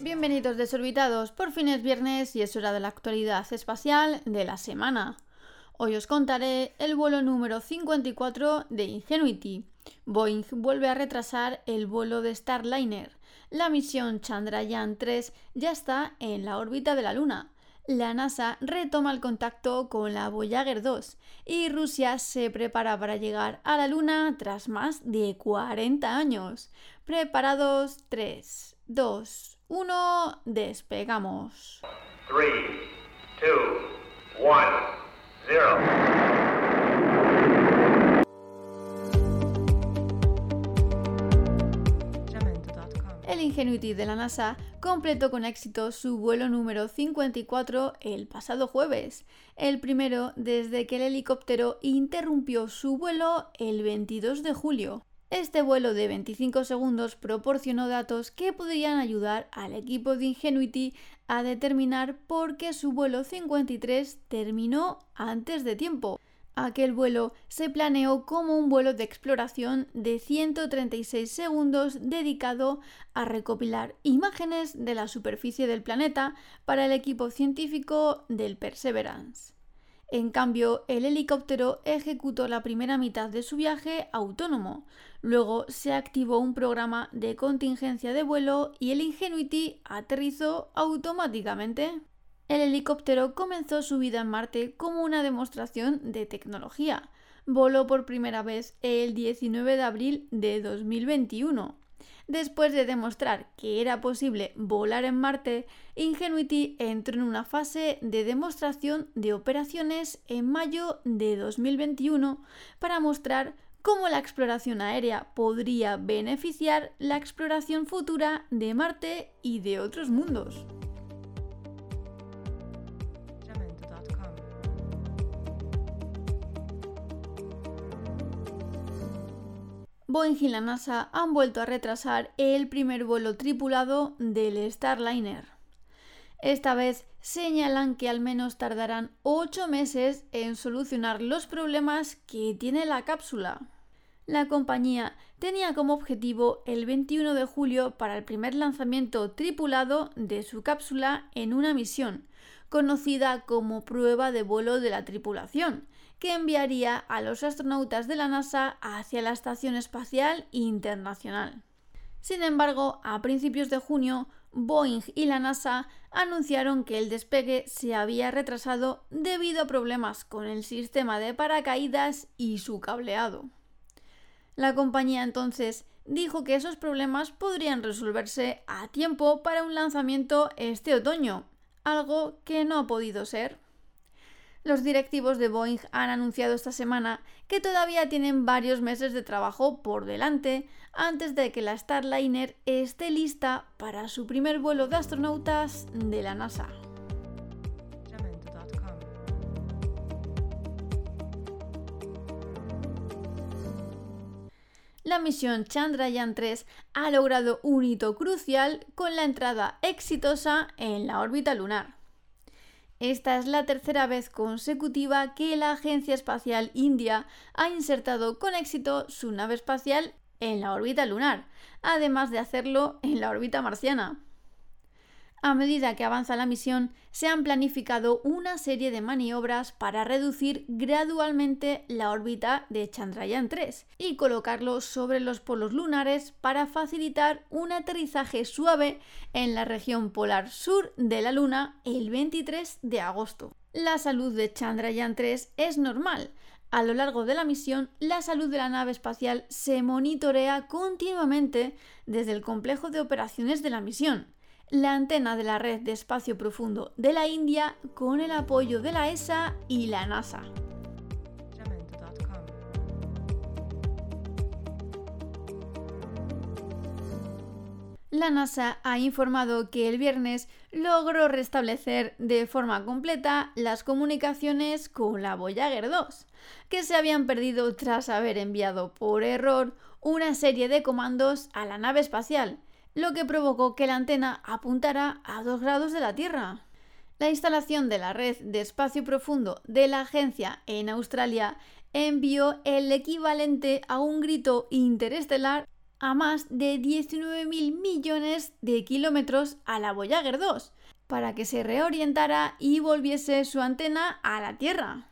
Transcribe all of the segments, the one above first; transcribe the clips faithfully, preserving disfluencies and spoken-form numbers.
Bienvenidos desorbitados, por fin es viernes y es hora de la actualidad espacial de la semana. Hoy os contaré el vuelo número cincuenta y cuatro de Ingenuity. Boeing vuelve a retrasar el vuelo de Starliner. La misión Chandrayaan tres ya está en la órbita de la Luna. La NASA retoma el contacto con la Voyager dos y Rusia se prepara para llegar a la Luna tras más de cuarenta años. Preparados, tres, dos, uno, despegamos. tres, dos, uno, cero. El Ingenuity de la NASA completó con éxito su vuelo número cincuenta y cuatro el pasado jueves, el primero desde que el helicóptero interrumpió su vuelo el veintidós de julio. Este vuelo de veinticinco segundos proporcionó datos que podrían ayudar al equipo de Ingenuity a determinar por qué su vuelo cincuenta y tres terminó antes de tiempo. Aquel vuelo se planeó como un vuelo de exploración de ciento treinta y seis segundos dedicado a recopilar imágenes de la superficie del planeta para el equipo científico del Perseverance. En cambio, el helicóptero ejecutó la primera mitad de su viaje autónomo. Luego se activó un programa de contingencia de vuelo y el Ingenuity aterrizó automáticamente. El helicóptero comenzó su vida en Marte como una demostración de tecnología. Voló por primera vez el diecinueve de abril de dos mil veintiuno. Después de demostrar que era posible volar en Marte, Ingenuity entró en una fase de demostración de operaciones en mayo de dos mil veintiuno para mostrar cómo la exploración aérea podría beneficiar la exploración futura de Marte y de otros mundos. Boeing y la NASA han vuelto a retrasar el primer vuelo tripulado del Starliner. Esta vez señalan que al menos tardarán ocho meses en solucionar los problemas que tiene la cápsula. La compañía tenía como objetivo el veintiuno de julio para el primer lanzamiento tripulado de su cápsula en una misión, conocida como prueba de vuelo de la tripulación, que enviaría a los astronautas de la NASA hacia la Estación Espacial Internacional. Sin embargo, a principios de junio, Boeing y la NASA anunciaron que el despegue se había retrasado debido a problemas con el sistema de paracaídas y su cableado. La compañía entonces dijo que esos problemas podrían resolverse a tiempo para un lanzamiento este otoño, algo que no ha podido ser. Los directivos de Boeing han anunciado esta semana que todavía tienen varios meses de trabajo por delante antes de que la Starliner esté lista para su primer vuelo de astronautas de la NASA. La misión Chandrayaan tres ha logrado un hito crucial con la entrada exitosa en la órbita lunar. Esta es la tercera vez consecutiva que la Agencia Espacial India ha insertado con éxito su nave espacial en la órbita lunar, además de hacerlo en la órbita marciana. A medida que avanza la misión, se han planificado una serie de maniobras para reducir gradualmente la órbita de Chandrayaan tres y colocarlo sobre los polos lunares para facilitar un aterrizaje suave en la región polar sur de la Luna el veintitrés de agosto. La salud de Chandrayaan tres es normal. A lo largo de la misión, la salud de la nave espacial se monitorea continuamente desde el complejo de operaciones de la misión, la antena de la Red de Espacio Profundo de la India, con el apoyo de la E S A y la NASA. La NASA ha informado que el viernes logró restablecer de forma completa las comunicaciones con la Voyager dos, que se habían perdido tras haber enviado por error una serie de comandos a la nave espacial, lo que provocó que la antena apuntara a dos grados de la Tierra. La instalación de la Red de Espacio Profundo de la agencia en Australia envió el equivalente a un grito interestelar a más de diecinueve mil millones de kilómetros a la Voyager dos, para que se reorientara y volviese su antena a la Tierra.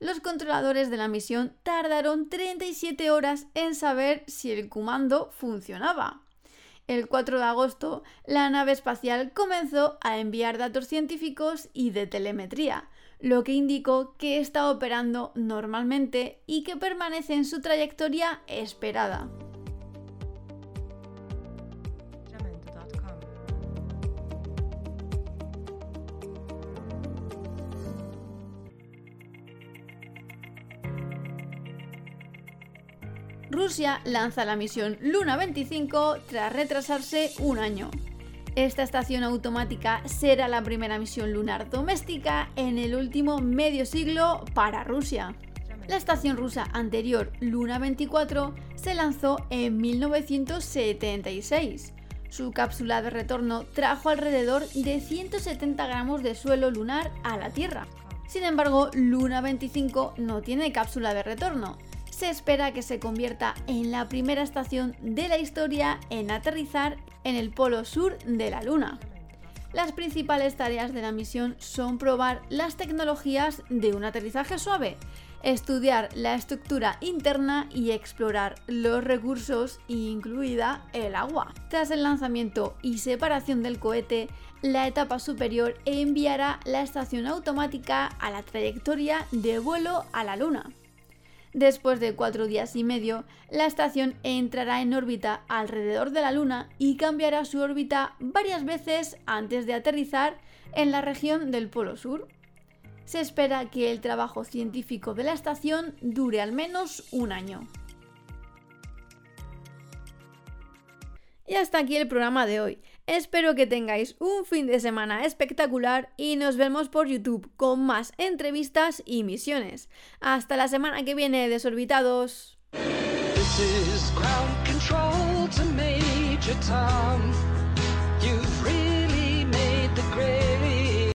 Los controladores de la misión tardaron treinta y siete horas en saber si el comando funcionaba. El cuatro de agosto, la nave espacial comenzó a enviar datos científicos y de telemetría, lo que indicó que está operando normalmente y que permanece en su trayectoria esperada. Rusia lanza la misión Luna veinticinco tras retrasarse un año. Esta estación automática será la primera misión lunar doméstica en el último medio siglo para Rusia. La estación rusa anterior, Luna veinticuatro, se lanzó en mil novecientos setenta y seis. Su cápsula de retorno trajo alrededor de ciento setenta gramos de suelo lunar a la Tierra. Sin embargo, Luna veinticinco no tiene cápsula de retorno. Se espera que se convierta en la primera estación de la historia en aterrizar en el polo sur de la Luna. Las principales tareas de la misión son probar las tecnologías de un aterrizaje suave, estudiar la estructura interna y explorar los recursos, incluida el agua. Tras el lanzamiento y separación del cohete, la etapa superior enviará la estación automática a la trayectoria de vuelo a la Luna. Después de cuatro días y medio, la estación entrará en órbita alrededor de la Luna y cambiará su órbita varias veces antes de aterrizar en la región del Polo Sur. Se espera que el trabajo científico de la estación dure al menos un año. Y hasta aquí el programa de hoy. Espero que tengáis un fin de semana espectacular y nos vemos por YouTube con más entrevistas y misiones. Hasta la semana que viene, desorbitados.